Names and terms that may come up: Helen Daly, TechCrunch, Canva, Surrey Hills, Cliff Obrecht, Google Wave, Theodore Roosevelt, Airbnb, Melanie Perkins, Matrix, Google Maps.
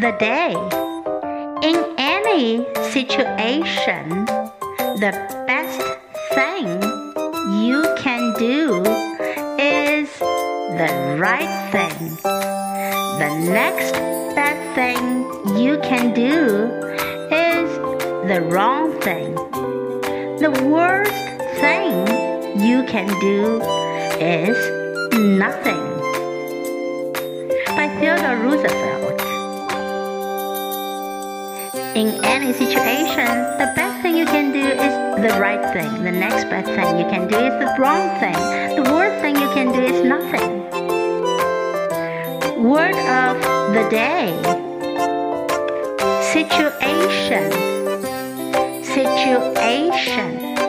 the day. In any situation, the best thing you can do is the right thing. The next best thing you can do is the wrong thing. The worst thing you can do is nothing. By Theodore Roosevelt. In any situation, the best thing you can do is the right thing. The next best thing you can do is the wrong thing. The worst thing you can do is nothing. Word of the day. Situation.